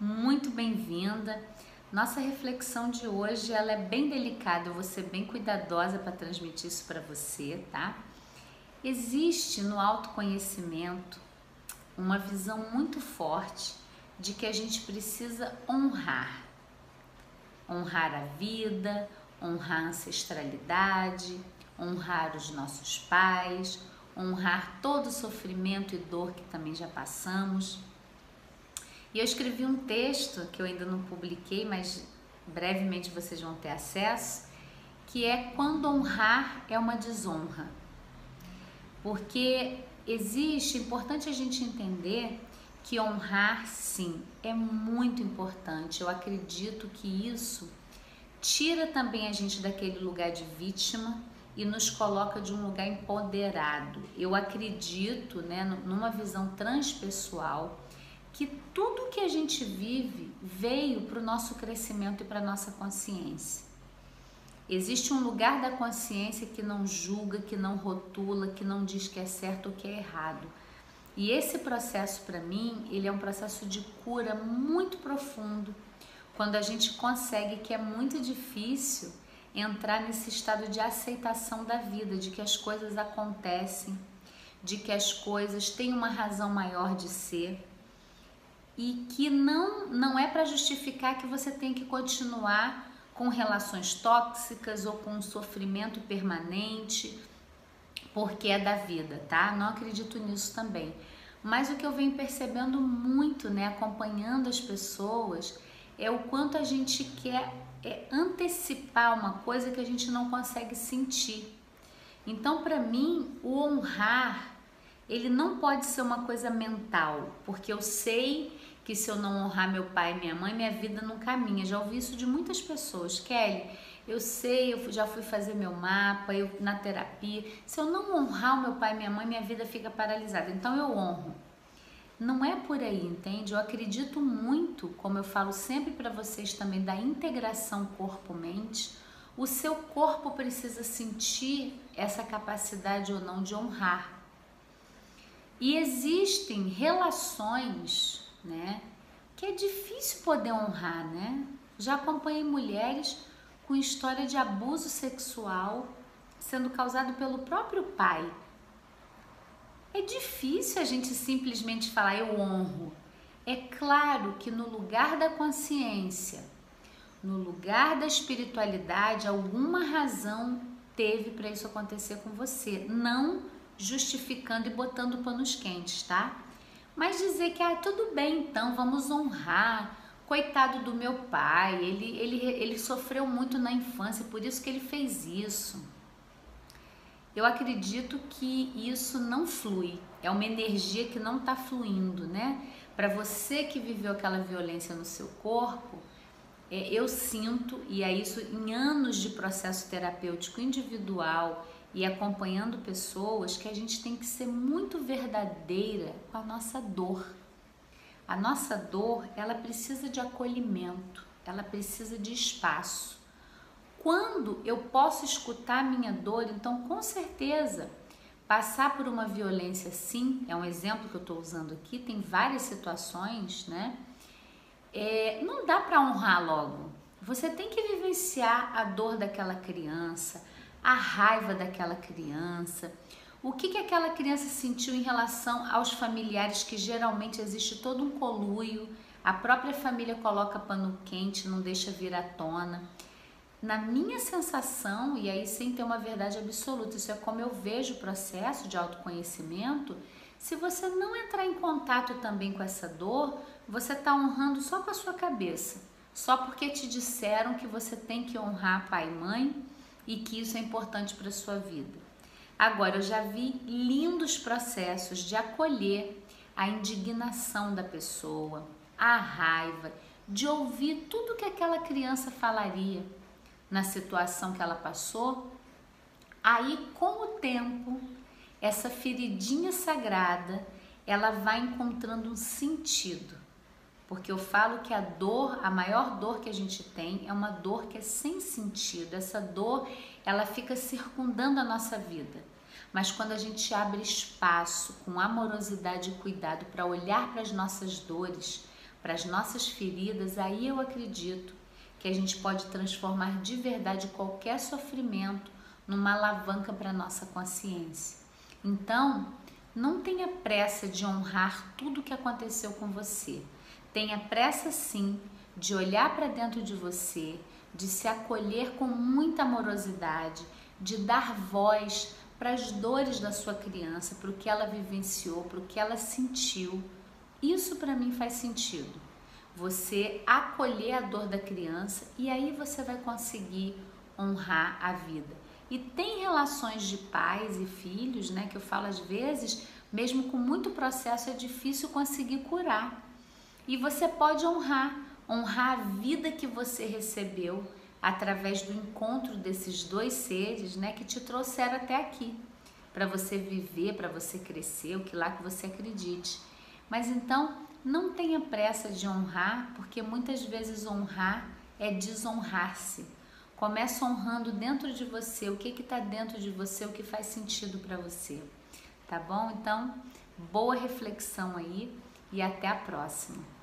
muito bem-vinda. Nossa reflexão de hoje, ela é bem delicada, eu vou ser bem cuidadosa para transmitir isso para você, tá? Existe no autoconhecimento uma visão muito forte de que a gente precisa honrar a vida, honrar a ancestralidade, honrar os nossos pais, honrar todo o sofrimento e dor que também já passamos. E eu escrevi um texto que eu ainda não publiquei, mas brevemente vocês vão ter acesso, que é quando honrar é uma desonra. Porque existe, é importante a gente entender que honrar, sim, é muito importante. Eu acredito que isso tira também a gente daquele lugar de vítima e nos coloca de um lugar empoderado. Eu acredito, né, numa visão transpessoal, que tudo que a gente vive veio para o nosso crescimento e para a nossa consciência. Existe um lugar da consciência que não julga, que não rotula, que não diz que é certo ou que é errado. E esse processo, para mim, ele é um processo de cura muito profundo, quando a gente consegue, que é muito difícil, entrar nesse estado de aceitação da vida, de que as coisas acontecem, de que as coisas têm uma razão maior de ser, e que não é para justificar que você tem que continuar com relações tóxicas ou com um sofrimento permanente, porque é da vida, tá? Não acredito nisso também. Mas o que eu venho percebendo muito, né, acompanhando as pessoas, é o quanto a gente quer antecipar uma coisa que a gente não consegue sentir. Então, para mim, o honrar, ele não pode ser uma coisa mental, porque eu sei que se eu não honrar meu pai e minha mãe, minha vida não caminha. Já ouvi isso de muitas pessoas. Kelly, eu sei, eu já fui fazer meu mapa, eu na terapia. Se eu não honrar o meu pai e minha mãe, minha vida fica paralisada. Então eu honro. Não é por aí, entende? Eu acredito muito, como eu falo sempre para vocês também, da integração corpo-mente. O seu corpo precisa sentir essa capacidade ou não de honrar. E existem relações, né, que é difícil poder honrar, né? Já acompanhei mulheres com história de abuso sexual sendo causado pelo próprio pai. É difícil a gente simplesmente falar eu honro. É claro que no lugar da consciência, no lugar da espiritualidade, alguma razão teve para isso acontecer com você. Não justificando e botando panos quentes, tá? Mas dizer que, ah, tudo bem então, vamos honrar, coitado do meu pai, ele sofreu muito na infância, por isso que ele fez isso. Eu acredito que isso não flui, é uma energia que não tá fluindo, né? Para você que viveu aquela violência no seu corpo, eu sinto, e é isso em anos de processo terapêutico individual, e acompanhando pessoas, que a gente tem que ser muito verdadeira com a nossa dor. A nossa dor, ela precisa de acolhimento, ela precisa de espaço. Quando eu posso escutar a minha dor, então com certeza, passar por uma violência sim, é um exemplo que eu estou usando aqui, tem várias situações, né? Não dá para honrar logo. Você tem que vivenciar a dor daquela criança, a raiva daquela criança, o que aquela criança sentiu em relação aos familiares, que geralmente existe todo um coluio, a própria família coloca pano quente, não deixa vir à tona. Na minha sensação, e aí sem ter uma verdade absoluta, isso é como eu vejo o processo de autoconhecimento, se você não entrar em contato também com essa dor, você está honrando só com a sua cabeça, só porque te disseram que você tem que honrar pai e mãe, e que isso é importante para a sua vida. Agora, eu já vi lindos processos de acolher a indignação da pessoa, a raiva, de ouvir tudo que aquela criança falaria na situação que ela passou. Aí, com o tempo, essa feridinha sagrada, ela vai encontrando um sentido. Porque eu falo que a dor, a maior dor que a gente tem é uma dor que é sem sentido. Essa dor, ela fica circundando a nossa vida. Mas quando a gente abre espaço com amorosidade e cuidado para olhar para as nossas dores, para as nossas feridas, aí eu acredito que a gente pode transformar de verdade qualquer sofrimento numa alavanca para a nossa consciência. Então, não tenha pressa de honrar tudo o que aconteceu com você. Tenha pressa sim de olhar para dentro de você, de se acolher com muita amorosidade, de dar voz para as dores da sua criança, para o que ela vivenciou, para o que ela sentiu. Isso para mim faz sentido. Você acolher a dor da criança e aí você vai conseguir honrar a vida. E tem relações de pais e filhos, né, que eu falo às vezes, mesmo com muito processo é difícil conseguir curar. E você pode honrar a vida que você recebeu através do encontro desses dois seres, né, que te trouxeram até aqui, para você viver, para você crescer, o que lá que você acredite. Mas então, não tenha pressa de honrar, porque muitas vezes honrar é desonrar-se. Começa honrando dentro de você, o que está dentro de você, o que faz sentido para você, tá bom? Então, boa reflexão aí e até a próxima.